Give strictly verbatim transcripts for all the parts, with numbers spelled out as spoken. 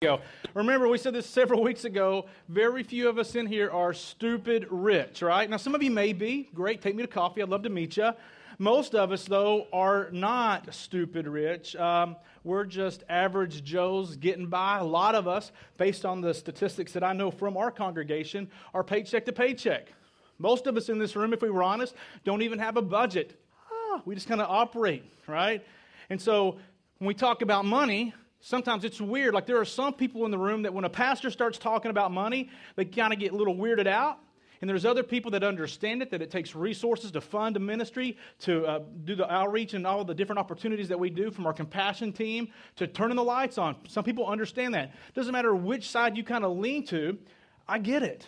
Go. Remember, we said this several weeks ago, very few of us in here are stupid rich, right? Now, some of you may be. Great, take me to coffee. I'd love to meet you. Most of us, though, are not stupid rich. Um, we're just average Joes getting by. A lot of us, based on the statistics that I know from our congregation, are paycheck to paycheck. Most of us in this room, if we were honest, don't even have a budget. Ah, we just kind of operate, right? And so when we talk about money, sometimes it's weird. Like there are some people in the room that when a pastor starts talking about money, they kind of get a little weirded out. And there's other people that understand it, that it takes resources to fund a ministry, to uh, do the outreach and all the different opportunities that we do from our compassion team to turning the lights on. Some people understand that. Doesn't matter which side you kind of lean to, I get it.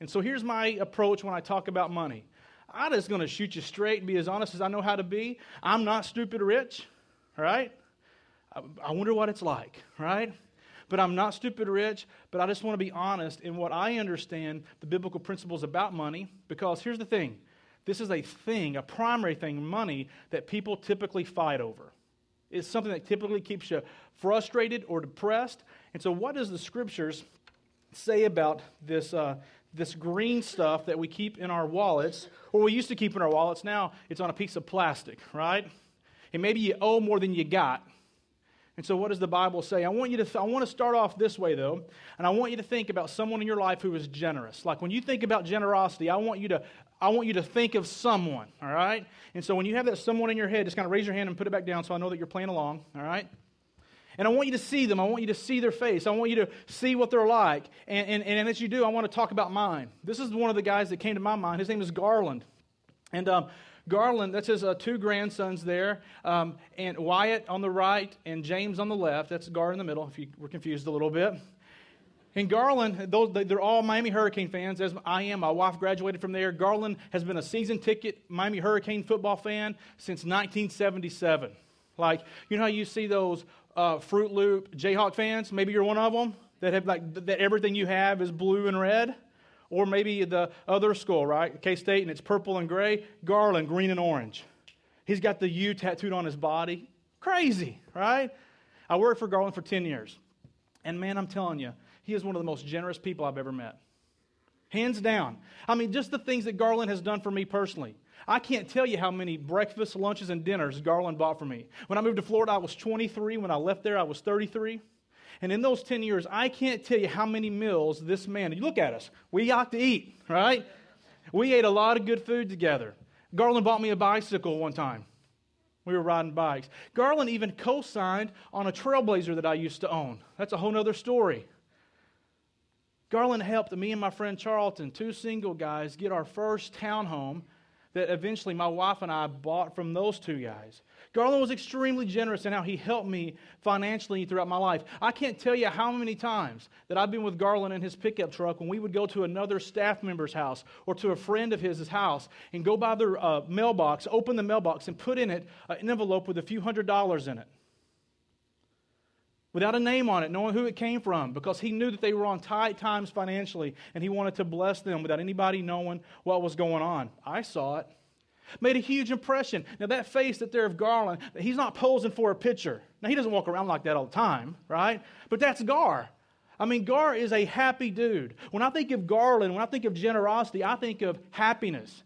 And so here's my approach when I talk about money. I'm just going to shoot you straight and be as honest as I know how to be. I'm not stupid rich, all right? I wonder what it's like, right? But I'm not stupid rich, but I just want to be honest in what I understand the biblical principles about money, because here's the thing. This is a thing, a primary thing, money, that people typically fight over. It's something that typically keeps you frustrated or depressed. And so what does the Scriptures say about this uh, this green stuff that we keep in our wallets, or we used to keep in our wallets? Now it's on a piece of plastic, right? And maybe you owe more than you got. And so what does the Bible say? I want you to th- I want to start off this way, though, and I want you to think about someone in your life who is generous. Like when you think about generosity, I want you to I want you to think of someone, all right? And so when you have that someone in your head, just kind of raise your hand and put it back down so I know that you're playing along, all right? And I want you to see them. I want you to see their face. I want you to see what they're like. And, and, and as you do, I want to talk about mine. This is one of the guys that came to my mind. His name is Garland. And um Garland, that's his uh, two grandsons there, um, and Wyatt on the right and James on the left. That's Gar in the middle, if you were confused a little bit. And Garland, those, they're all Miami Hurricane fans, as I am. My wife graduated from there. Garland has been a season ticket Miami Hurricane football fan since nineteen seventy-seven. Like, you know how you see those uh, Fruit Loop Jayhawk fans? Maybe you're one of them that have, like, that everything you have is blue and red. Or maybe the other school, right? K-State, and it's purple and gray. Garland, green and orange. He's got the U tattooed on his body. Crazy, right? I worked for Garland for ten years. And man, I'm telling you, he is one of the most generous people I've ever met. Hands down. I mean, just the things that Garland has done for me personally. I can't tell you how many breakfasts, lunches, and dinners Garland bought for me. When I moved to Florida, I was twenty-three. When I left there, I was thirty-three. And in those ten years, I can't tell you how many meals this man, you look at us, we ought to eat, right? We ate a lot of good food together. Garland bought me a bicycle one time. We were riding bikes. Garland even co-signed on a Trailblazer that I used to own. That's a whole other story. Garland helped me and my friend Charlton, two single guys, get our first townhome that eventually my wife and I bought from those two guys. Garland was extremely generous in how he helped me financially throughout my life. I can't tell you how many times that I've been with Garland in his pickup truck when we would go to another staff member's house or to a friend of his house and go by their uh, mailbox, open the mailbox, and put in it uh, an envelope with a few hundred dollars in it. Without a name on it, knowing who it came from, because he knew that they were on tight times financially, and he wanted to bless them without anybody knowing what was going on. I saw it. Made a huge impression. Now, that face that there of Garland, he's not posing for a picture. Now, he doesn't walk around like that all the time, right? But that's Gar. I mean, Gar is a happy dude. When I think of Garland, when I think of generosity, I think of happiness.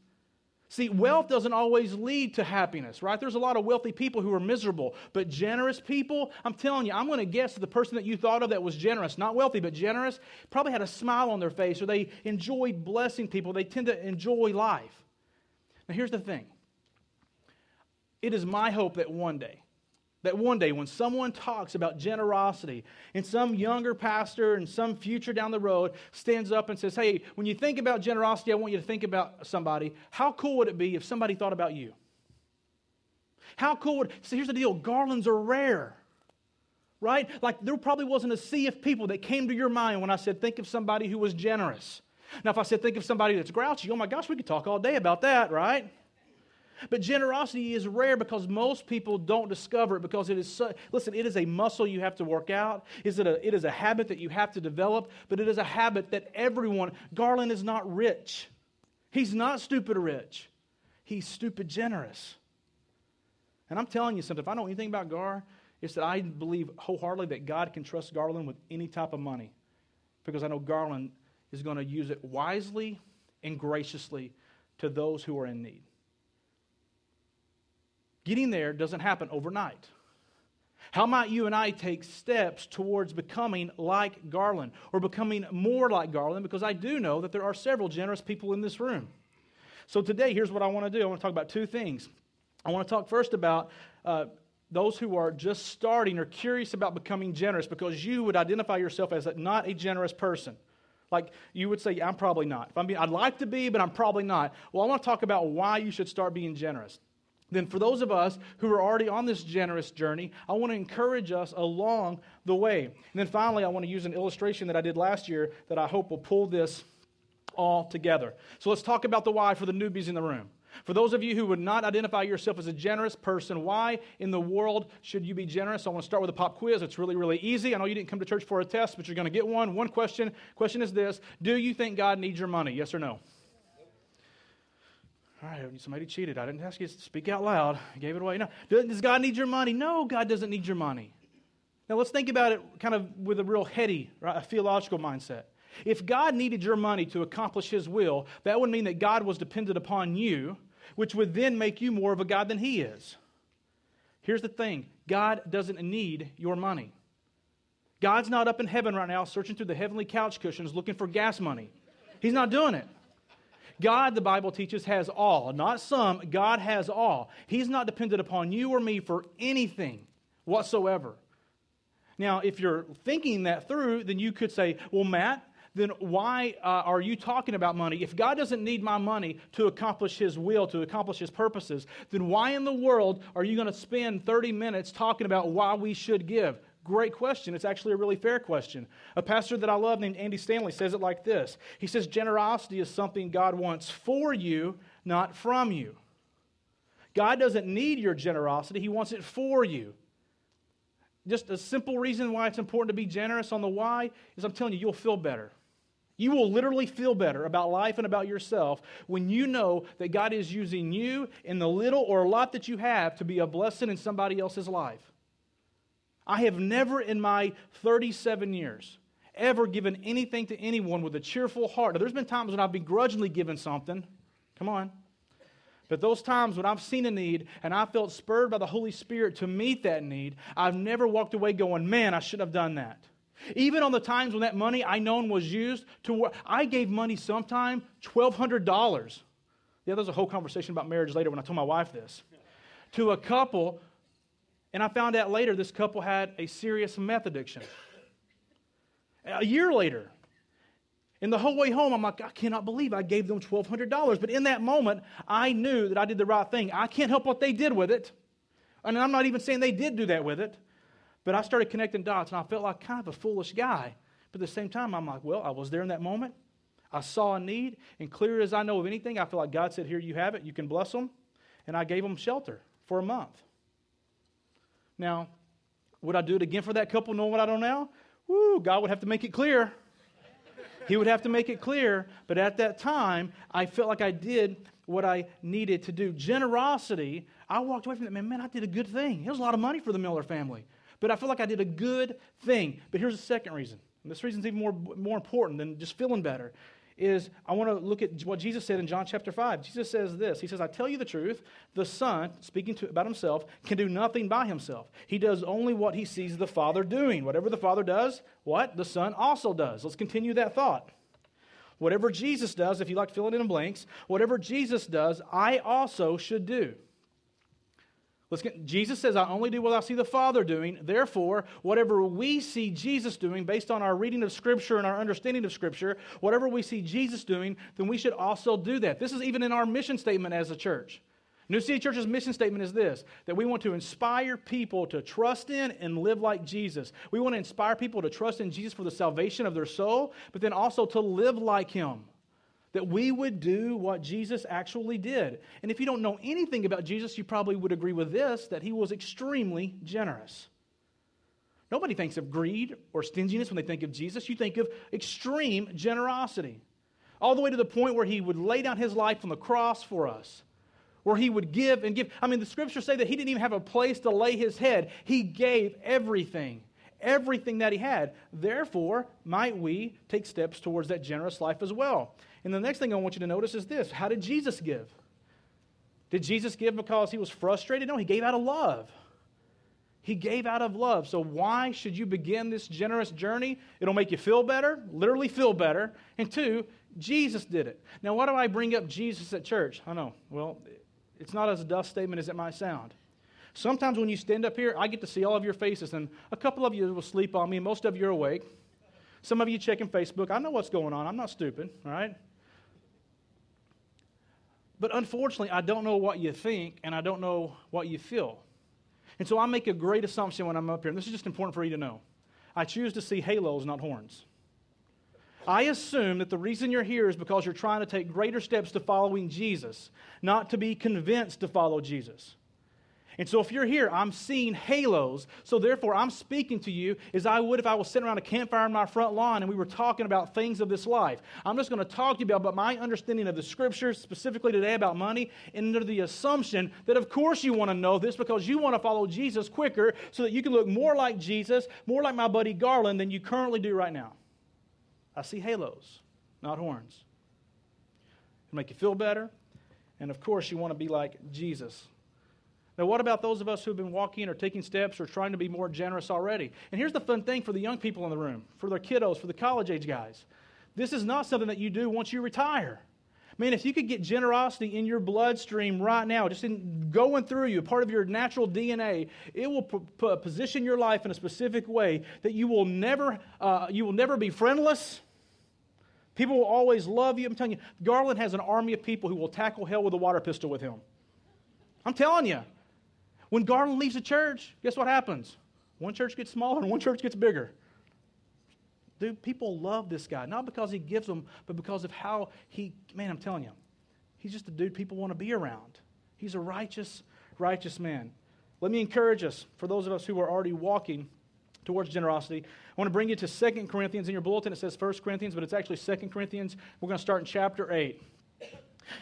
See, wealth doesn't always lead to happiness, right? There's a lot of wealthy people who are miserable, but generous people, I'm telling you, I'm going to guess that the person that you thought of that was generous, not wealthy, but generous, probably had a smile on their face, or they enjoyed blessing people. They tend to enjoy life. Now, here's the thing. It is my hope that one day, that one day when someone talks about generosity and some younger pastor and some future down the road stands up and says, hey, when you think about generosity, I want you to think about somebody. How cool would it be if somebody thought about you? How cool would, see, here's the deal, Garlands are rare, right? Like there probably wasn't a sea of people that came to your mind when I said, think of somebody who was generous. Now, if I said, think of somebody that's grouchy, oh my gosh, we could talk all day about that, right? But generosity is rare because most people don't discover it because it is, so, listen, it is a muscle you have to work out. Is it, a, it is a habit that you have to develop, but it is a habit that everyone, Garland is not rich. He's not stupid rich. He's stupid generous. And I'm telling you something, if I know anything about Gar, is that I believe wholeheartedly that God can trust Garland with any type of money, because I know Garland is going to use it wisely and graciously to those who are in need. Getting there doesn't happen overnight. How might you and I take steps towards becoming like Garland, or becoming more like Garland? Because I do know that there are several generous people in this room. So today, here's what I want to do. I want to talk about two things. I want to talk first about uh, those who are just starting or curious about becoming generous, because you would identify yourself as a, not a generous person. Like, you would say, I'm probably not. If I'm being, I'd like to be, but I'm probably not. Well, I want to talk about why you should start being generous. Then for those of us who are already on this generous journey, I want to encourage us along the way. And then finally, I want to use an illustration that I did last year that I hope will pull this all together. So let's talk about the why for the newbies in the room. For those of you who would not identify yourself as a generous person, why in the world should you be generous? I want to start with a pop quiz. It's really, really easy. I know you didn't come to church for a test, but you're going to get one. One question. Question is this. Do you think God needs your money? Yes or no? All right, somebody cheated. I didn't ask you to speak out loud. I gave it away. No. Does God need your money? No, God doesn't need your money. Now, let's think about it kind of with a real heady, right, a theological mindset. If God needed your money to accomplish His will, that would mean that God was dependent upon you, which would then make you more of a God than He is. Here's the thing. God doesn't need your money. God's not up in heaven right now searching through the heavenly couch cushions looking for gas money. He's not doing it. God, the Bible teaches, has all. Not some. God has all. He's not dependent upon you or me for anything whatsoever. Now, if you're thinking that through, then you could say, well, Matt, then why uh, are you talking about money? If God doesn't need my money to accomplish His will, to accomplish His purposes, then why in the world are you going to spend thirty minutes talking about why we should give? Great question. It's actually a really fair question. A pastor that I love named Andy Stanley says it like this. He says, generosity is something God wants for you, not from you. God doesn't need your generosity. He wants it for you. Just a simple reason why it's important to be generous on the why is, I'm telling you, you'll feel better. You will literally feel better about life and about yourself when you know that God is using you in the little or a lot that you have to be a blessing in somebody else's life. I have never in my thirty-seven years ever given anything to anyone with a cheerful heart. Now, there's been times when I've begrudgingly given something. Come on. But those times when I've seen a need and I felt spurred by the Holy Spirit to meet that need, I've never walked away going, man, I should have done that. Even on the times when that money I known was used to work, I gave money sometime twelve hundred dollars. Yeah, there's a whole conversation about marriage later when I told my wife this. To a couple. And I found out later this couple had a serious meth addiction. A year later, in the whole way home, I'm like, I cannot believe I gave them twelve hundred dollars. But in that moment, I knew that I did the right thing. I can't help what they did with it. And I'm not even saying they did do that with it. But I started connecting dots, and I felt like kind of a foolish guy. But at the same time, I'm like, well, I was there in that moment. I saw a need, and clear as I know of anything, I feel like God said, here you have it. You can bless them. And I gave them shelter for a month. Now, would I do it again for that couple knowing what I don't know? Woo, God would have to make it clear. He would have to make it clear. But at that time, I felt like I did what I needed to do. Generosity, I walked away from that. Man, man, I did a good thing. It was a lot of money for the Miller family. But I feel like I did a good thing. But here's the second reason. And this reason's even more, more important than just feeling better. Is I want to look at what Jesus said in John chapter five. Jesus says this. He says, I tell you the truth, the Son, speaking to, about Himself, can do nothing by Himself. He does only what He sees the Father doing. Whatever the Father does, what? The Son also does. Let's continue that thought. Whatever Jesus does, if you like filling in the blanks, whatever Jesus does, I also should do. Let's get, Jesus says, I only do what I see the Father doing. Therefore, whatever we see Jesus doing, based on our reading of Scripture and our understanding of Scripture, whatever we see Jesus doing, then we should also do that. This is even in our mission statement as a church. New City Church's mission statement is this, that we want to inspire people to trust in and live like Jesus. We want to inspire people to trust in Jesus for the salvation of their soul, but then also to live like Him. That we would do what Jesus actually did. And if you don't know anything about Jesus, you probably would agree with this, that He was extremely generous. Nobody thinks of greed or stinginess when they think of Jesus. You think of extreme generosity. All the way to the point where He would lay down His life on the cross for us. where he would give and give. I mean, the scriptures say that he didn't even have a place to lay his head. He gave everything, everything that he had. Therefore, might we take steps towards that generous life as well? And the next thing I want you to notice is this. How did Jesus give? Did Jesus give because he was frustrated? No, he gave out of love. He gave out of love. So why should you begin this generous journey? It'll make you feel better, literally feel better. And two, Jesus did it. Now, why do I bring up Jesus at church? I know. Well, it's not as a duff statement as it might sound. Sometimes when you stand up here, I get to see all of your faces, and a couple of you will sleep on me. Most of you are awake. Some of you checking Facebook. I know what's going on. I'm not stupid, all right? But unfortunately, I don't know what you think, and I don't know what you feel. And so I make a great assumption when I'm up here, and this is just important for you to know. I choose to see halos, not horns. I assume that the reason you're here is because you're trying to take greater steps to following Jesus, not to be convinced to follow Jesus. And so if you're here, I'm seeing halos, so therefore I'm speaking to you as I would if I was sitting around a campfire in my front lawn and we were talking about things of this life. I'm just going to talk to you about my understanding of the Scriptures, specifically today about money, and under the assumption that of course you want to know this because you want to follow Jesus quicker so that you can look more like Jesus, more like my buddy Garland than you currently do right now. I see halos, not horns. It'll make you feel better, and of course you want to be like Jesus. Now, what about those of us who have been walking or taking steps or trying to be more generous already? And here's the fun thing for the young people in the room, for their kiddos, for the college-age guys. This is not something that you do once you retire. Man, if you could get generosity in your bloodstream right now, just in going through you, part of your natural D N A, it will p- p- position your life in a specific way that you will never, uh, you will never be friendless. People will always love you. I'm telling you, Garland has an army of people who will tackle hell with a water pistol with him. I'm telling you. When Garland leaves the church, guess what happens? One church gets smaller and one church gets bigger. Dude, people love this guy, not because he gives them, but because of how he, man, I'm telling you, he's just a dude people want to be around. He's a righteous, righteous man. Let me encourage us, for those of us who are already walking towards generosity, I want to bring you to Second Corinthians. In your bulletin, it says First Corinthians, but it's actually Second Corinthians. We're going to start in chapter eight.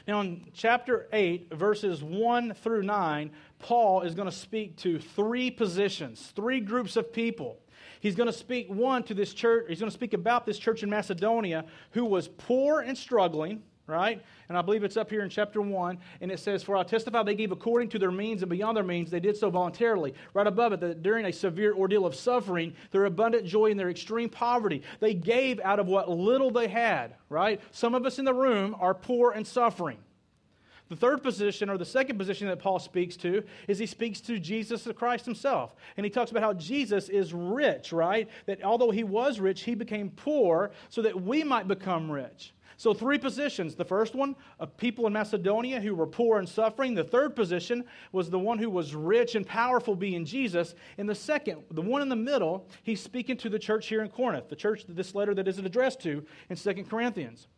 Now, in chapter eight, verses one through nine, Paul is going to speak to three positions, three groups of people. He's going to speak, one, to this church. He's going to speak about this church in Macedonia who was poor and struggling, right? And I believe it's up here in chapter one, and it says, "For I testify they gave according to their means, and beyond their means they did so voluntarily." Right above it, that during a severe ordeal of suffering, their abundant joy and their extreme poverty, they gave out of what little they had, right? Some of us in the room are poor and suffering. The third position, or the second position that Paul speaks to, is he speaks to Jesus Christ himself. And he talks about how Jesus is rich, right? That although he was rich, he became poor so that we might become rich. So three positions. The first one, of people in Macedonia who were poor and suffering. The third position was the one who was rich and powerful, being Jesus. And the second, the one in the middle, he's speaking to the church here in Corinth, the church that this letter that is addressed to in Second Corinthians.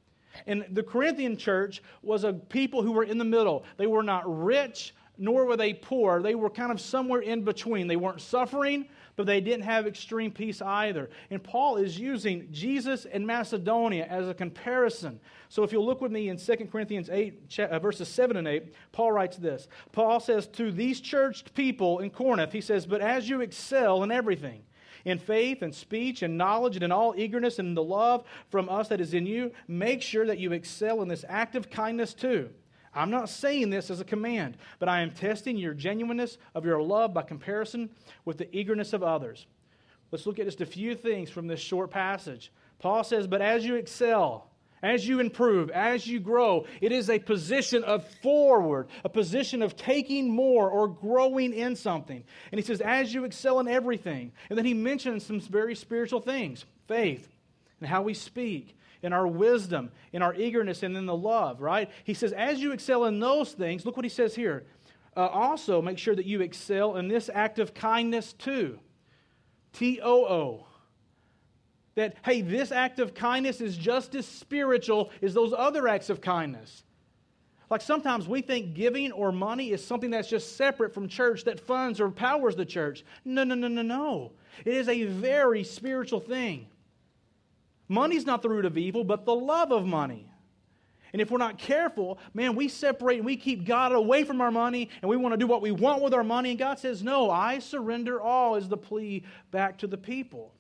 And the Corinthian church was a people who were in the middle. They were not rich, nor were they poor. They were kind of somewhere in between. They weren't suffering, but they didn't have extreme peace either. And Paul is using Jesus and Macedonia as a comparison. So if you'll look with me in Second Corinthians eight, verses seven and eight, Paul writes this. Paul says, "To these church people in Corinth," he says, "but as you excel in everything, in faith and speech and knowledge and in all eagerness and in the love from us that is in you, make sure that you excel in this act of kindness too. I'm not saying this as a command, but I am testing your genuineness of your love by comparison with the eagerness of others." Let's look at just a few things from this short passage. Paul says, "But as you excel," as you improve, as you grow, it is a position of forward, a position of taking more or growing in something. And he says, "As you excel in everything." And then he mentions some very spiritual things, faith and how we speak, in our wisdom, in our eagerness, and in the love, right? He says, as you excel in those things, look what he says here. Uh, also, make sure that you excel in this act of kindness too. T O O. That, hey, this act of kindness is just as spiritual as those other acts of kindness. Like sometimes we think giving or money is something that's just separate from church that funds or powers the church. No, no, no, no, no. It is a very spiritual thing. Money's not the root of evil, but the love of money. And if we're not careful, man, we separate and we keep God away from our money, and we want to do what we want with our money. And God says, no, I surrender all is the plea back to the people.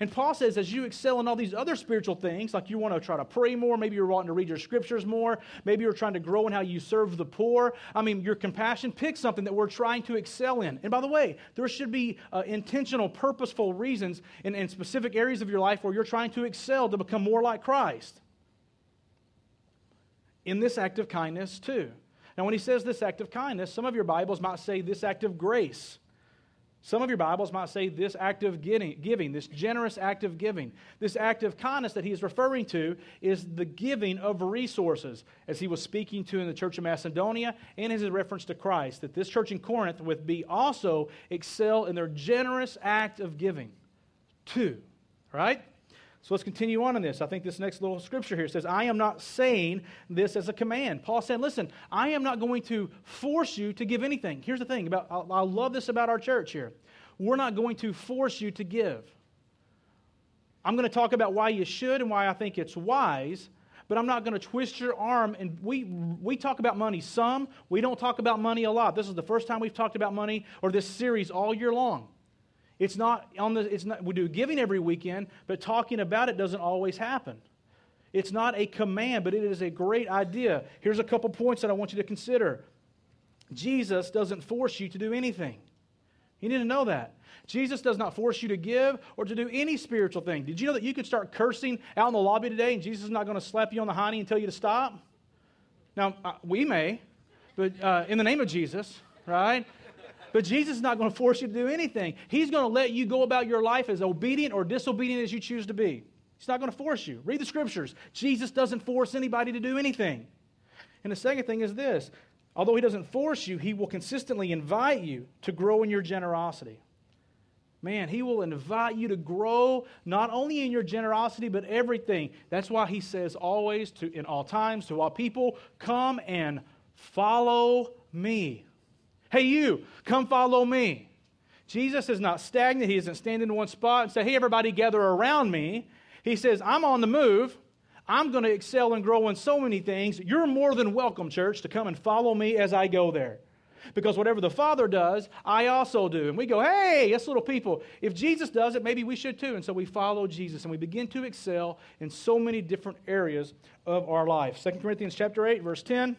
And Paul says, as you excel in all these other spiritual things, like you want to try to pray more, maybe you're wanting to read your scriptures more, maybe you're trying to grow in how you serve the poor. I mean, your compassion, pick something that we're trying to excel in. And by the way, there should be uh, intentional, purposeful reasons in, in specific areas of your life where you're trying to excel to become more like Christ. In this act of kindness too. Now when he says this act of kindness, some of your Bibles might say this act of grace. Some of your Bibles might say this act of giving, this generous act of giving. This act of kindness that he is referring to is the giving of resources, as he was speaking to in the church of Macedonia and as a reference to Christ, that this church in Corinth would be also excel in their generous act of giving too, right? So let's continue on in this. I think this next little scripture here says, I am not saying this as a command. Paul said, listen, I am not going to force you to give anything. Here's the thing about, I love this about our church here. We're not going to force you to give. I'm going to talk about why you should and why I think it's wise, but I'm not going to twist your arm. And we we talk about money some. We don't talk about money a lot. This is the first time we've talked about money or this series all year long. It's not on the, it's not, we do giving every weekend, but talking about it doesn't always happen. It's not a command, but it is a great idea. Here's a couple points that I want you to consider. Jesus doesn't force you to do anything. You need to know that. Jesus does not force you to give or to do any spiritual thing. Did you know that you could start cursing out in the lobby today and Jesus is not going to slap you on the hiney and tell you to stop? Now, uh, we may, but uh, in the name of Jesus, right? But Jesus is not going to force you to do anything. He's going to let you go about your life as obedient or disobedient as you choose to be. He's not going to force you. Read the scriptures. Jesus doesn't force anybody to do anything. And the second thing is this. Although he doesn't force you, he will consistently invite you to grow in your generosity. Man, he will invite you to grow not only in your generosity, but everything. That's why he says always, to in all times, to all people, come and follow me. Hey, you, come follow me. Jesus is not stagnant. He doesn't stand in one spot and say, hey, everybody gather around me. He says, I'm on the move. I'm going to excel and grow in so many things. You're more than welcome, church, to come and follow me as I go there. Because whatever the Father does, I also do. And we go, hey, us little people, if Jesus does it, maybe we should too. And so we follow Jesus and we begin to excel in so many different areas of our life. Second Corinthians chapter eight, verse ten.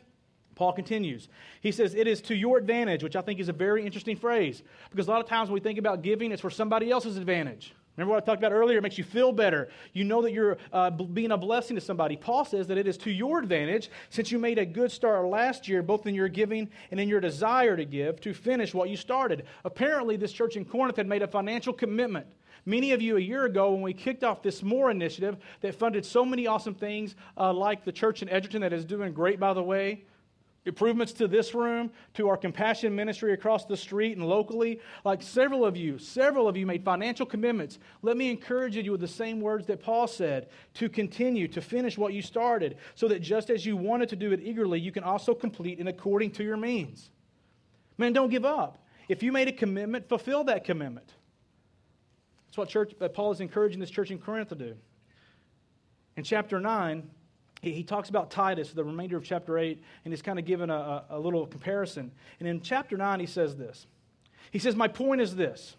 Paul continues. He says, it is to your advantage, which I think is a very interesting phrase, because a lot of times when we think about giving, it's for somebody else's advantage. Remember what I talked about earlier? It makes you feel better. You know that you're uh, being a blessing to somebody. Paul says that it is to your advantage, since you made a good start last year, both in your giving and in your desire to give, to finish what you started. Apparently, this church in Corinth had made a financial commitment. Many of you a year ago when we kicked off this MORE initiative that funded so many awesome things, uh, like the church in Edgerton that is doing great, by the way, improvements to this room, to our compassion ministry across the street and locally. Like several of you, several of you made financial commitments. Let me encourage you with the same words that Paul said, to continue, to finish what you started, so that just as you wanted to do it eagerly, you can also complete it according to your means. Man, don't give up. If you made a commitment, fulfill that commitment. That's what church, that Paul is encouraging this church in Corinth to do. In chapter nine, he talks about Titus, the remainder of chapter eight, and he's kind of given a, a little comparison. And in chapter nine, he says this. He says, my point is this.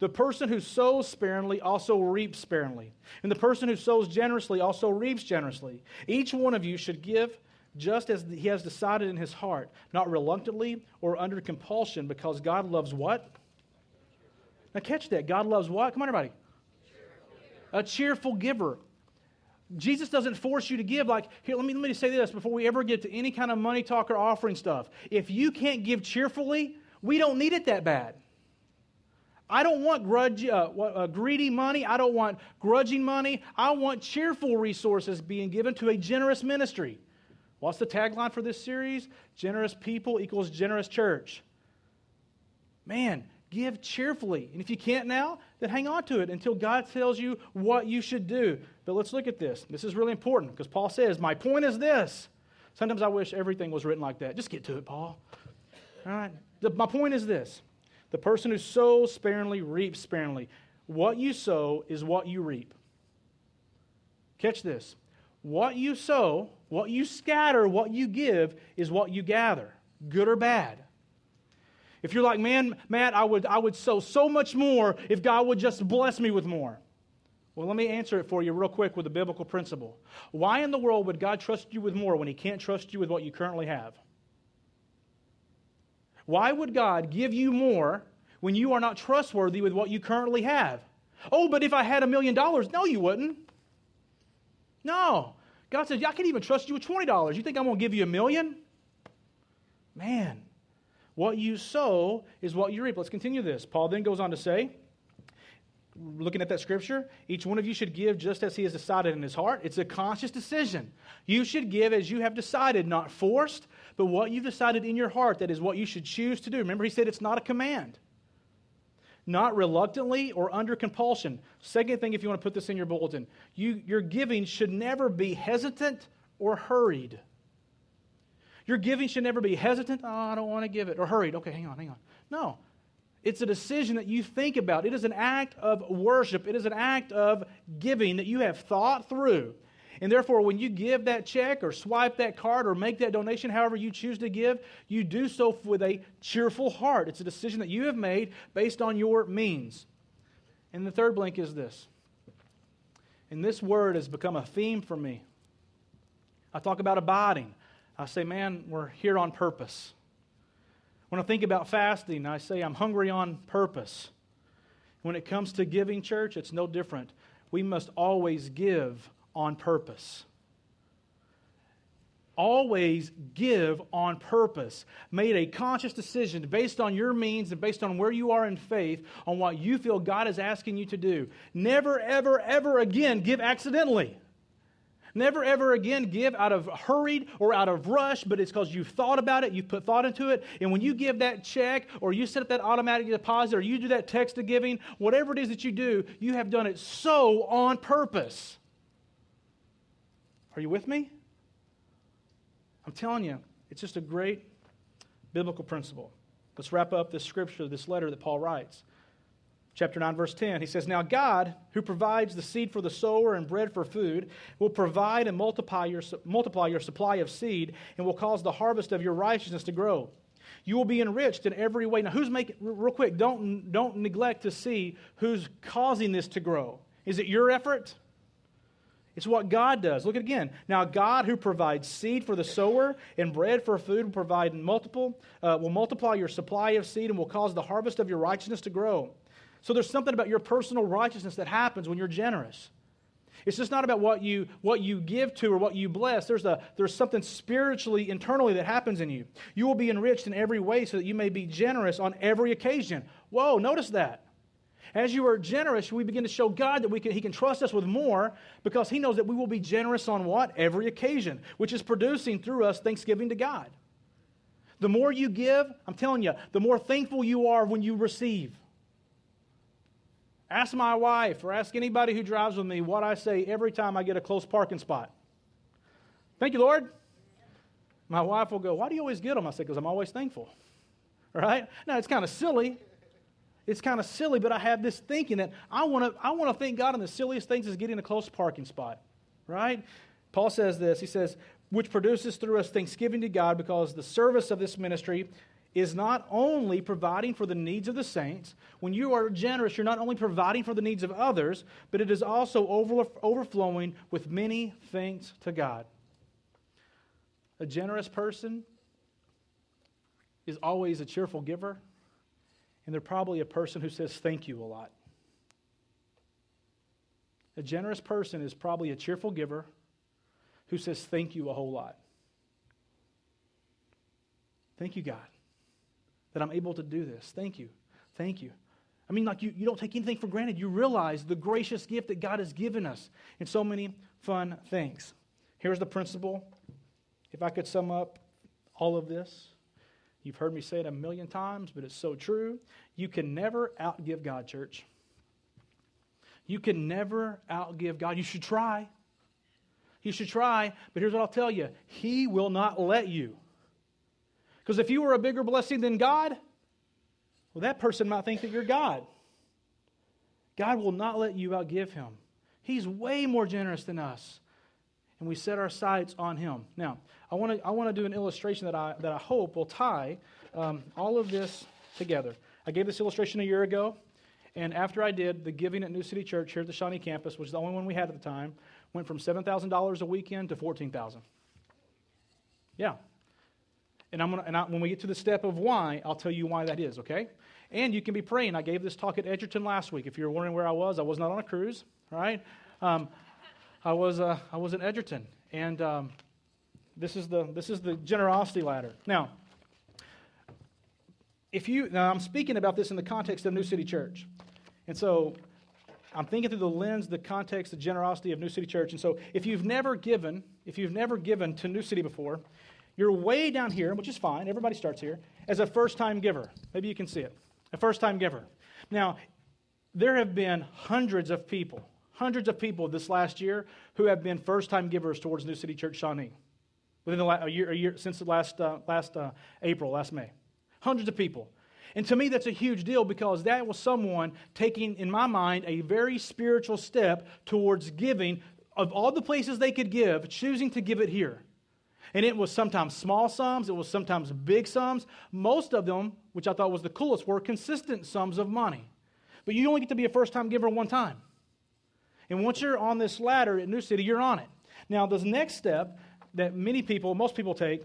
The person who sows sparingly also reaps sparingly. And the person who sows generously also reaps generously. Each one of you should give just as he has decided in his heart, not reluctantly or under compulsion, because God loves what? Now catch that. God loves what? Come on, everybody. A cheerful giver. Jesus doesn't force you to give. Like, here, let me, let me just say this before we ever get to any kind of money talk or offering stuff. If you can't give cheerfully, we don't need it that bad. I don't want grudge, uh, uh, greedy money. I don't want grudging money. I want cheerful resources being given to a generous ministry. What's the tagline for this series? Generous people equals generous church. Man, give cheerfully. And if you can't now, then hang on to it until God tells you what you should do. But let's look at this. This is really important because Paul says, my point is this. Sometimes I wish everything was written like that. Just get to it, Paul. All right. The, my point is this. The person who sows sparingly reaps sparingly. What you sow is what you reap. Catch this. what you sow, what you scatter, what you give is what you gather, good or bad. If you're like, man, Matt, I would, I would sow so much more if God would just bless me with more. Well, let me answer it for you real quick with a biblical principle. Why in the world would God trust you with more when He can't trust you with what you currently have? Why would God give you more when you are not trustworthy with what you currently have? Oh, but if I had a million dollars, no, you wouldn't. No. God says, I can't even trust you with twenty dollars. You think I'm going to give you a million? Man. What you sow is what you reap. Let's continue this. Paul then goes on to say, looking at that scripture, each one of you should give just as he has decided in his heart. It's a conscious decision. You should give as you have decided, not forced, but what you've decided in your heart, that is what you should choose to do. Remember, he said it's not a command. Not reluctantly or under compulsion. Second thing, if you want to put this in your bulletin, you, your giving should never be hesitant or hurried. Your giving should never be hesitant, oh, I don't want to give it, or hurried, okay, hang on, hang on. No, it's a decision that you think about. It is an act of worship. It is an act of giving that you have thought through. And therefore, when you give that check or swipe that card or make that donation, however you choose to give, you do so with a cheerful heart. It's a decision that you have made based on your means. And the third blank is this. And this word has become a theme for me. I talk about abiding. I say, man, we're here on purpose. When I think about fasting, I say I'm hungry on purpose. When it comes to giving, church, it's no different. We must always give on purpose. Always give on purpose. Made a conscious decision based on your means and based on where you are in faith, on what you feel God is asking you to do. Never, ever, ever again give accidentally. Never, ever again give out of hurried or out of rush, but it's because you've thought about it, you've put thought into it, and when you give that check or you set up that automatic deposit or you do that text of giving, whatever it is that you do, you have done it so on purpose. Are you with me? I'm telling you, it's just a great biblical principle. Let's wrap up this scripture, this letter that Paul writes. Chapter nine, verse ten, he says, now God, who provides the seed for the sower and bread for food, will provide and multiply your, multiply your supply of seed and will cause the harvest of your righteousness to grow. You will be enriched in every way. Now, who's making, real quick, don't, don't neglect to see who's causing this to grow. Is it your effort? It's what God does. Look at it again. Now, God, who provides seed for the sower and bread for food, will provide and multiple, uh, will multiply your supply of seed and will cause the harvest of your righteousness to grow. So there's something about your personal righteousness that happens when you're generous. It's just not about what you what you give to or what you bless. There's a there's something spiritually, internally that happens in you. You will be enriched in every way so that you may be generous on every occasion. Whoa, notice that. As you are generous, we begin to show God that we can, He can trust us with more because He knows that we will be generous on what? Every occasion, which is producing through us thanksgiving to God. The more you give, I'm telling you, the more thankful you are when you receive. Ask my wife or ask anybody who drives with me what I say every time I get a close parking spot. Thank you, Lord. My wife will go, why do you always get them? I say, because I'm always thankful. Right? Now, it's kind of silly. It's kind of silly, but I have this thinking that I want to I want to thank God, and the silliest things is getting a close parking spot. Right? Paul says this. He says, which produces through us thanksgiving to God because the service of this ministry is not only providing for the needs of the saints. When you are generous, you're not only providing for the needs of others, but it is also over, overflowing with many thanks to God. A generous person is always a cheerful giver, and they're probably a person who says thank you a lot. A generous person is probably a cheerful giver who says thank you a whole lot. Thank you, God, that I'm able to do this. Thank you. Thank you. I mean, like, you, you don't take anything for granted. You realize the gracious gift that God has given us and so many fun things. Here's the principle. If I could sum up all of this, you've heard me say it a million times, but it's so true. You can never outgive God, church. You can never outgive God. You should try. You should try, but here's what I'll tell you. He will not let you. Because if you were a bigger blessing than God, well, that person might think that you're God. God will not let you outgive Him. He's way more generous than us. and we set our sights on him. Now, I want to I want to do an illustration that I that I hope will tie um, all of this together. I gave this illustration a year ago, and after I did, the giving at New City Church here at the Shawnee campus, which is the only one we had at the time, went from seven thousand dollars a weekend to fourteen thousand dollars. Yeah. And I'm gonna, and I, when we get to the step of why, I'll tell you why that is, okay? And you can be praying. I gave this talk at Edgerton last week. If you're wondering where I was, I was not on a cruise, all right? Um, I was uh, I was in Edgerton, and um, this is the this is the generosity ladder. Now, if you now I'm speaking about this in the context of New City Church, and so I'm thinking through the lens, the context, the generosity of New City Church. And so, if you've never given, if you've never given to New City before, you're way down here, which is fine. Everybody starts here as a first-time giver. Maybe you can see it. A first-time giver. Now, there have been hundreds of people, hundreds of people this last year who have been first-time givers towards New City Church Shawnee within the last, a year, a year since the last uh, last uh, April, last May. Hundreds of people. And to me, that's a huge deal because that was someone taking, in my mind, a very spiritual step towards giving of all the places they could give, choosing to give it here. And it was sometimes small sums, it was sometimes big sums. Most of them, which I thought was the coolest, were consistent sums of money. But you only get to be a first-time giver one time. And once you're on this ladder at New City, you're on it. Now, the next step that many people, most people take,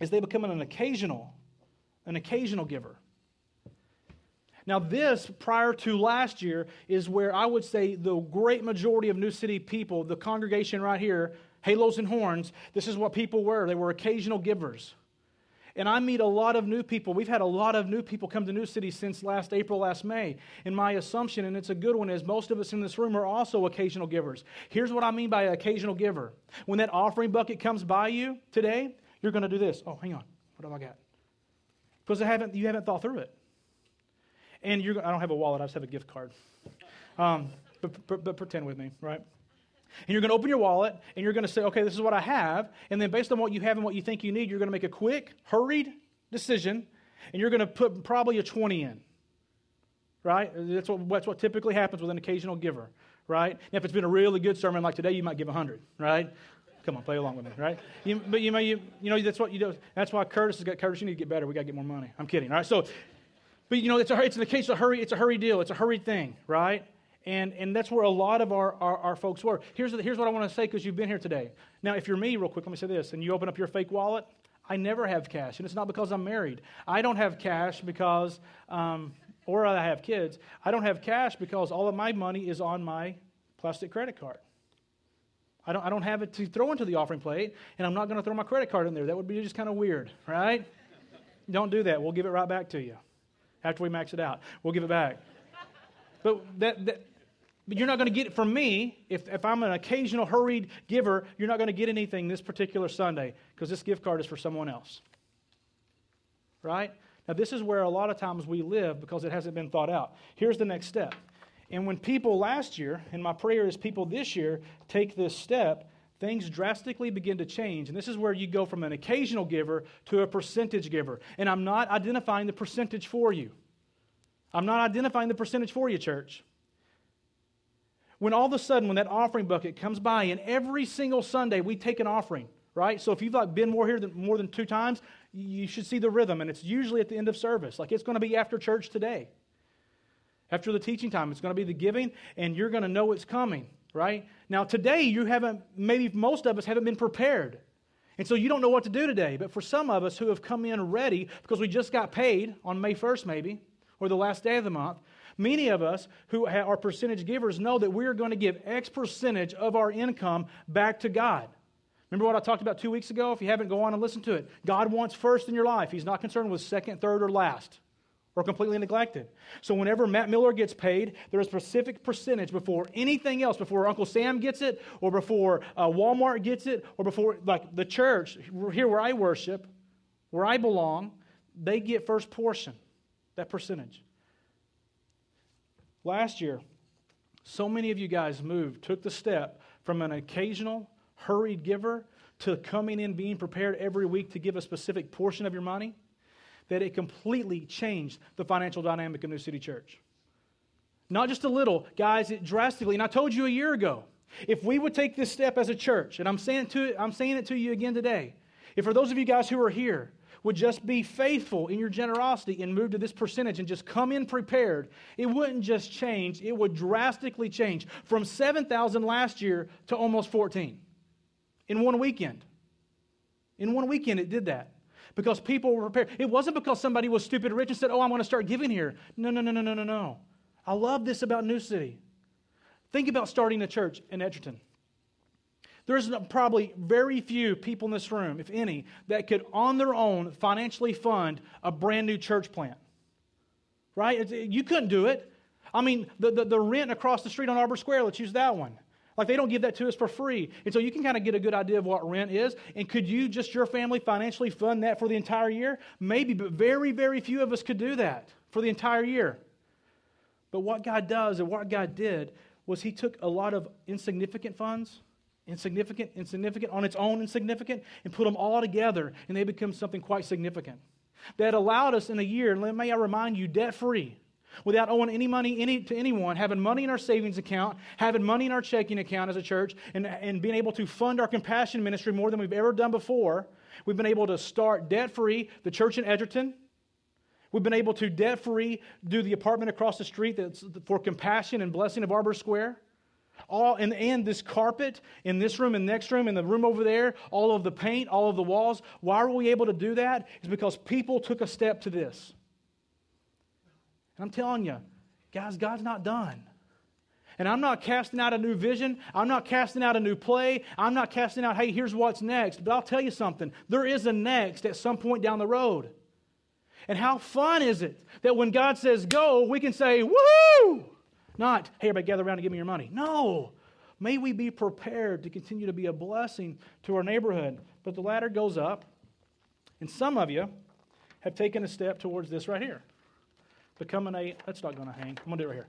is they become an occasional, an occasional giver. Now, this, prior to last year, is where I would say the great majority of New City people, the congregation right here, halos and horns, this is what people were. They were occasional givers. And I meet a lot of new people. We've had a lot of new people come to New City since last April, last May. And my assumption, and it's a good one, is most of us in this room are also occasional givers. Here's what I mean by occasional giver. When that offering bucket comes by you today, you're going to do this. Oh, hang on. What have I got? Because I haven't, you haven't thought through it. And you're, I don't have a wallet. I just have a gift card. Um, but, but, but pretend with me, right? And you're going to open your wallet, and you're going to say, okay, this is what I have. And then based on what you have and what you think you need, you're going to make a quick, hurried decision, and you're going to put probably a twenty in, right? That's what, that's what typically happens with an occasional giver, right? And if it's been a really good sermon like today, you might give one hundred, right? Come on, play along with me, right? You, but you know, you, you know, that's what you do. That's why Curtis has got, Curtis, you need to get better. We got to get more money. I'm kidding, all right? So, but you know, it's, a, it's an occasional hurry. It's a hurry deal. It's a hurried thing, right? And and that's where a lot of our, our, our folks were. Here's, the, here's what I want to say because you've been here today. Now, if you're me, real quick, let me say this. And you open up your fake wallet, I never have cash. And it's not because I'm married. I don't have cash because, um, or I have kids. I don't have cash because all of my money is on my plastic credit card. I don't I don't have it to throw into the offering plate, and I'm not going to throw my credit card in there. That would be just kind of weird, right? Don't do that. We'll give it right back to you. After we max it out, we'll give it back. But that... that But you're not going to get it from me. If, if I'm an occasional hurried giver, you're not going to get anything this particular Sunday because this gift card is for someone else. Right? Now, this is where a lot of times we live because it hasn't been thought out. Here's the next step. And when people last year, and my prayer is people this year, take this step, things drastically begin to change. And this is where you go from an occasional giver to a percentage giver. And I'm not identifying the percentage for you. I'm not identifying the percentage for you, church. When all of a sudden, when that offering bucket comes by, and every single Sunday we take an offering, right? So if you've like been more here than more than two times, you should see the rhythm, and it's usually at the end of service. Like it's going to be after church today, after the teaching time. It's going to be the giving, and you're going to know it's coming, right? Now today you haven't, maybe most of us haven't been prepared, and so you don't know what to do today. But for some of us who have come in ready because we just got paid on May first, maybe, or the last day of the month. Many of us who are percentage givers know that we're going to give X percentage of our income back to God. Remember what I talked about two weeks ago? If you haven't, go on and listen to it. God wants first in your life. He's not concerned with second, third, or last, or completely neglected. So whenever Matt Miller gets paid, there is a specific percentage before anything else, before Uncle Sam gets it, or before uh, Walmart gets it, or before like the church, here where I worship, where I belong, they get first portion, that percentage. Last year, so many of you guys moved, took the step from an occasional, hurried giver to coming in, being prepared every week to give a specific portion of your money, that it completely changed the financial dynamic of New City Church. Not just a little, guys, it drastically, and I told you a year ago, If we would take this step as a church, and I'm saying to I'm saying it to you again today, if for those of you guys who are here would just be faithful in your generosity and move to this percentage and just come in prepared, it wouldn't just change, it would drastically change from seven thousand last year to almost fourteen in one weekend. In one weekend it did that because people were prepared. It wasn't because somebody was stupid rich and said, oh, I'm going to start giving here. No, no, no, no, no, no, no. I love this about New City. Think about starting a church in Edgerton. There's probably very few people in this room, if any, that could on their own financially fund a brand new church plant, right? You couldn't do it. I mean, the, the, the rent across the street on Arbor Square, let's use that one. Like, they don't give that to us for free. And so you can kind of get a good idea of what rent is. And could you, just your family, financially fund that for the entire year? Maybe, but very, very few of us could do that for the entire year. But what God does and what God did was He took a lot of insignificant funds, insignificant, insignificant, on its own insignificant, and put them all together, and they become something quite significant. That allowed us in a year, and may I remind you, debt-free, without owing any money any, to anyone, having money in our savings account, having money in our checking account as a church, and, and being able to fund our compassion ministry more than we've ever done before. We've been able to start debt-free the church in Edgerton. We've been able to debt-free do the apartment across the street that's for compassion and blessing of Arbor Square. All and, and this carpet in this room and next room and the room over there, all of the paint, all of the walls. Why were we able to do that? It's because people took a step to this. And I'm telling you, guys, God's not done. And I'm not casting out a new vision. I'm not casting out a new play. I'm not casting out, hey, here's what's next. But I'll tell you something. There is a next at some point down the road. And how fun is it that when God says go, we can say, woohoo! Not, hey, everybody gather around and give me your money. No. May we be prepared to continue to be a blessing to our neighborhood. But the ladder goes up, and some of you have taken a step towards this right here. Becoming a, that's not going to hang. I'm going to do it right here.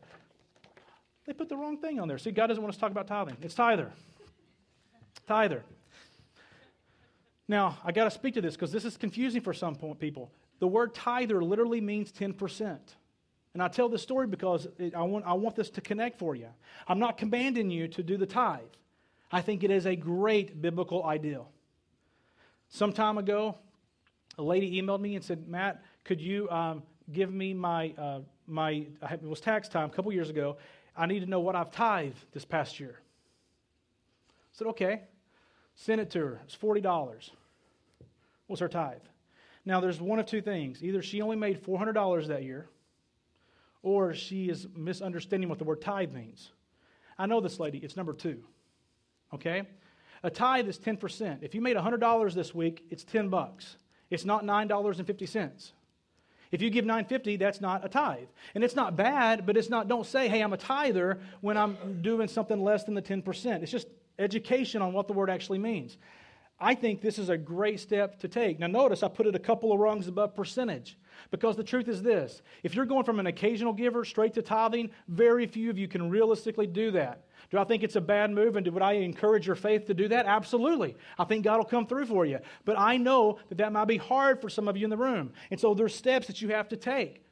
They put the wrong thing on there. See, God doesn't want us to talk about tithing. It's tither. Tither. Now, I got to speak to this because this is confusing for some people. The word tither literally means ten percent. And I tell this story because it, I want I want this to connect for you. I'm not commanding you to do the tithe. I think it is a great biblical ideal. Some time ago, a lady emailed me and said, Matt, could you um, give me my, uh, my I, it was tax time a couple years ago. I need to know what I've tithed this past year. I said, okay. Sent it to her. It's forty dollars. What's her tithe? Now, there's one of two things. Either she only made four hundred dollars that year, or she is misunderstanding what the word tithe means. I know this lady. It's number two. Okay? A tithe is ten percent. If you made one hundred dollars this week, it's ten bucks. It's not nine dollars and fifty cents. If you give nine dollars and fifty cents, that's not a tithe. And it's not bad, but it's not, don't say, hey, I'm a tither when I'm doing something less than the ten percent. It's just education on what the word actually means. I think this is a great step to take. Now notice I put it a couple of rungs above percentage because the truth is this. If you're going from an occasional giver straight to tithing, very few of you can realistically do that. Do I think it's a bad move and would I encourage your faith to do that? Absolutely. I think God will come through for you. But I know that that might be hard for some of you in the room. And so there's steps that you have to take.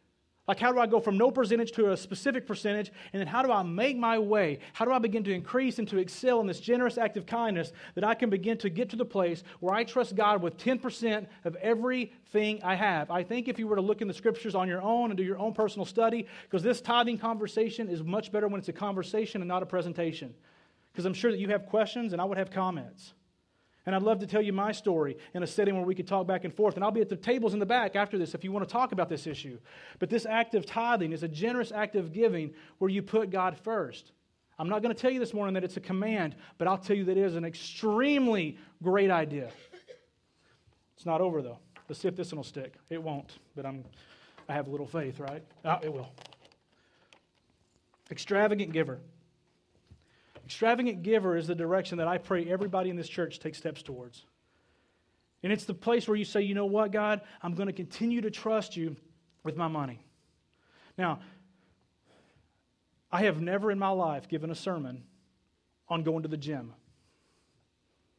Like, how do I go from no percentage to a specific percentage? And then how do I make my way? How do I begin to increase and to excel in this generous act of kindness that I can begin to get to the place where I trust God with ten percent of everything I have? I think if you were to look in the scriptures on your own and do your own personal study, because this tithing conversation is much better when it's a conversation and not a presentation. Because I'm sure that you have questions and I would have comments. And I'd love to tell you my story in a setting where we could talk back and forth. And I'll be at the tables in the back after this if you want to talk about this issue. But this act of tithing is a generous act of giving where you put God first. I'm not going to tell you this morning that it's a command, but I'll tell you that it is an extremely great idea. It's not over, though. Let's see if this one will stick. It won't, but I'm, I have a little faith, right? Ah, it will. Extravagant giver. Extravagant giver is the direction that I pray everybody in this church takes steps towards. And it's the place where you say, you know what, God, I'm going to continue to trust you with my money. Now, I have never in my life given a sermon on going to the gym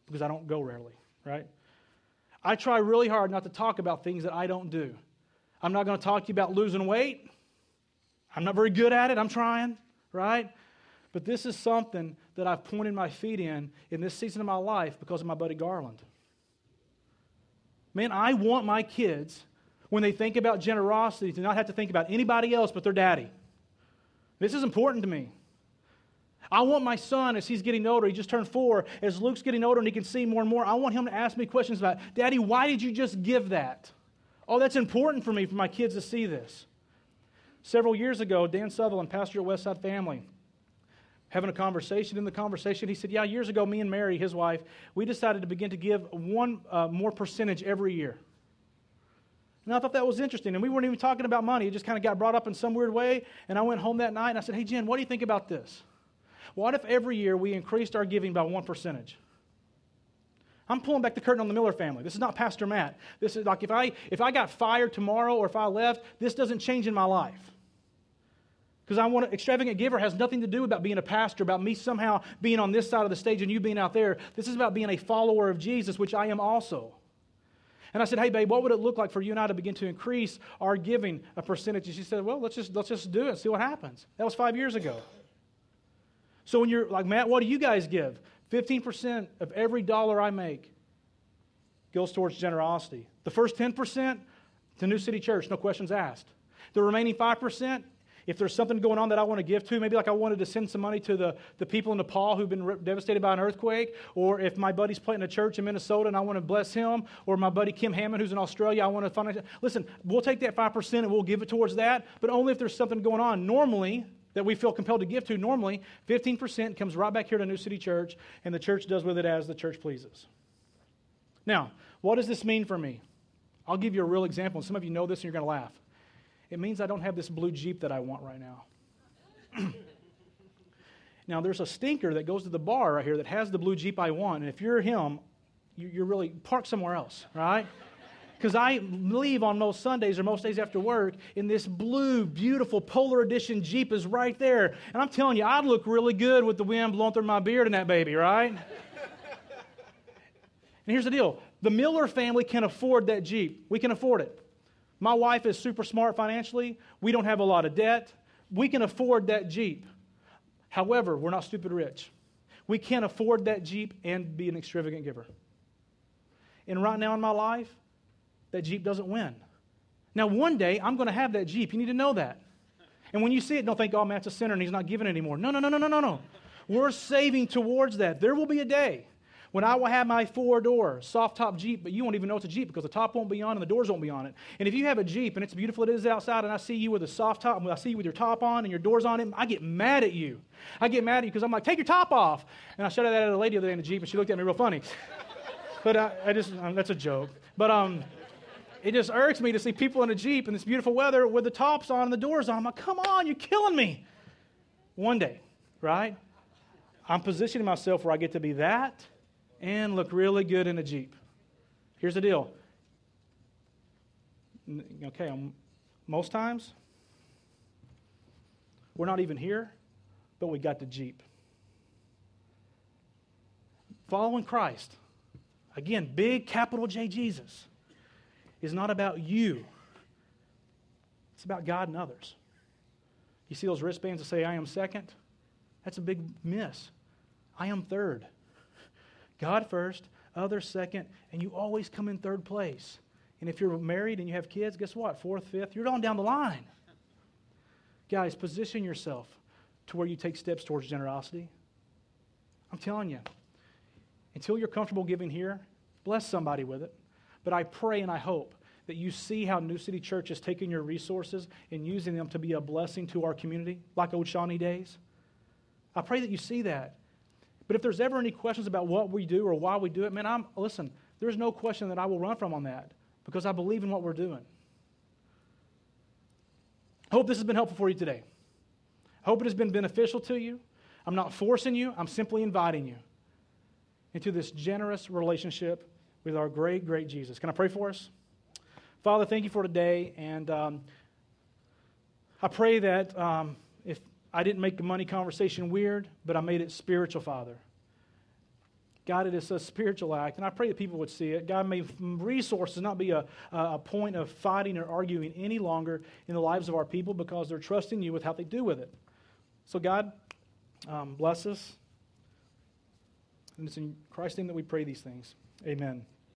because I don't go rarely, right? I try really hard not to talk about things that I don't do. I'm not going to talk to you about losing weight. I'm not very good at it. I'm trying, right? But this is something that I've pointed my feet in in this season of my life because of my buddy Garland. Man, I want my kids, when they think about generosity, to not have to think about anybody else but their daddy. This is important to me. I want my son, as he's getting older, he just turned four, as Luke's getting older and he can see more and more, I want him to ask me questions about, Daddy, why did you just give that? Oh, that's important for me, for my kids to see this. Several years ago, Dan Sutherland, pastor at Westside Family, having a conversation. In the conversation, he said, yeah, years ago, me and Mary, his wife, we decided to begin to give one uh, more percentage every year. And I thought that was interesting. And we weren't even talking about money. It just kind of got brought up in some weird way. And I went home that night and I said, hey, Jen, what do you think about this? What if every year we increased our giving by one percentage? I'm pulling back the curtain on the Miller family. This is not Pastor Matt. This is like if I if I got fired tomorrow or if I left, this doesn't change in my life. Because I want to, extravagant giver has nothing to do about being a pastor, about me somehow being on this side of the stage and you being out there. This is about being a follower of Jesus, which I am also. And I said, hey, babe, what would it look like for you and I to begin to increase our giving a percentage? And she said, well, let's just let's just do it and see what happens. That was five years ago. So when you're like, Matt, what do you guys give? fifteen percent of every dollar I make goes towards generosity. The first ten percent to New City Church, no questions asked. The remaining five percent, if there's something going on that I want to give to, maybe like I wanted to send some money to the, the people in Nepal who've been re- devastated by an earthquake, or if my buddy's planting a church in Minnesota and I want to bless him, or my buddy Kim Hammond who's in Australia, I want to find. Listen, we'll take that five percent and we'll give it towards that, but only if there's something going on. Normally, that we feel compelled to give to, normally fifteen percent comes right back here to New City Church, and the church does with it as the church pleases. Now, what does this mean for me? I'll give you a real example, and some of you know this and you're going to laugh. It means I don't have this blue Jeep that I want right now. Now, there's a stinker that goes to the bar right here that has the blue Jeep I want, and if you're him, you're really parked somewhere else, right? Because I leave on most Sundays or most days after work, and this blue, beautiful Polar Edition Jeep is right there. And I'm telling you, I'd look really good with the wind blowing through my beard and that baby, right? And here's the deal. The Miller family can afford that Jeep. We can afford it. My wife is super smart financially. We don't have a lot of debt. We can afford that Jeep. However, we're not stupid rich. We can't afford that Jeep and be an extravagant giver. And right now in my life, that Jeep doesn't win. Now, one day, I'm going to have that Jeep. You need to know that. And when you see it, don't think, oh, Matt's a sinner and he's not giving anymore. No, no, no, no, no, no, no. We're saving towards that. There will be a day when I will have my four-door soft-top Jeep, but you won't even know it's a Jeep because the top won't be on and the doors won't be on it. And if you have a Jeep and it's beautiful, it is outside, and I see you with a soft-top, I see you with your top on and your doors on it, I get mad at you. I get mad at you because I'm like, take your top off. And I shouted that at a lady the other day in the Jeep, and she looked at me real funny. But I, I just, um, that's a joke. But, um... It just irks me to see people in a Jeep in this beautiful weather with the tops on and the doors on. I'm like, come on, you're killing me. One day, right? I'm positioning myself where I get to be that and look really good in a Jeep. Here's the deal. Okay, I'm, most times, we're not even here, but we got the Jeep. Following Christ, again, big capital J Jesus, is not about you. It's about God and others. You see those wristbands that say, I am second? That's a big miss. I am third. God first, others second, and you always come in third place. And if you're married and you have kids, guess what? Fourth, fifth, you're on down the line. Guys, position yourself to where you take steps towards generosity. I'm telling you, until you're comfortable giving here, bless somebody with it. But I pray and I hope that you see how New City Church is taking your resources and using them to be a blessing to our community, like old Shawnee days. I pray that you see that. But if there's ever any questions about what we do or why we do it, man, I'm listen, there's no question that I will run from on that because I believe in what we're doing. I hope this has been helpful for you today. I hope it has been beneficial to you. I'm not forcing you. I'm simply inviting you into this generous relationship with our great, great Jesus. Can I pray for us? Father, thank you for today. And um, I pray that um, if I didn't make the money conversation weird, but I made it spiritual, Father. God, it is a spiritual act. And I pray that people would see it. God, may resources not be a, a point of fighting or arguing any longer in the lives of our people because they're trusting you with how they do with it. So God, Um, bless us. And it's in Christ's name that we pray these things. Amen.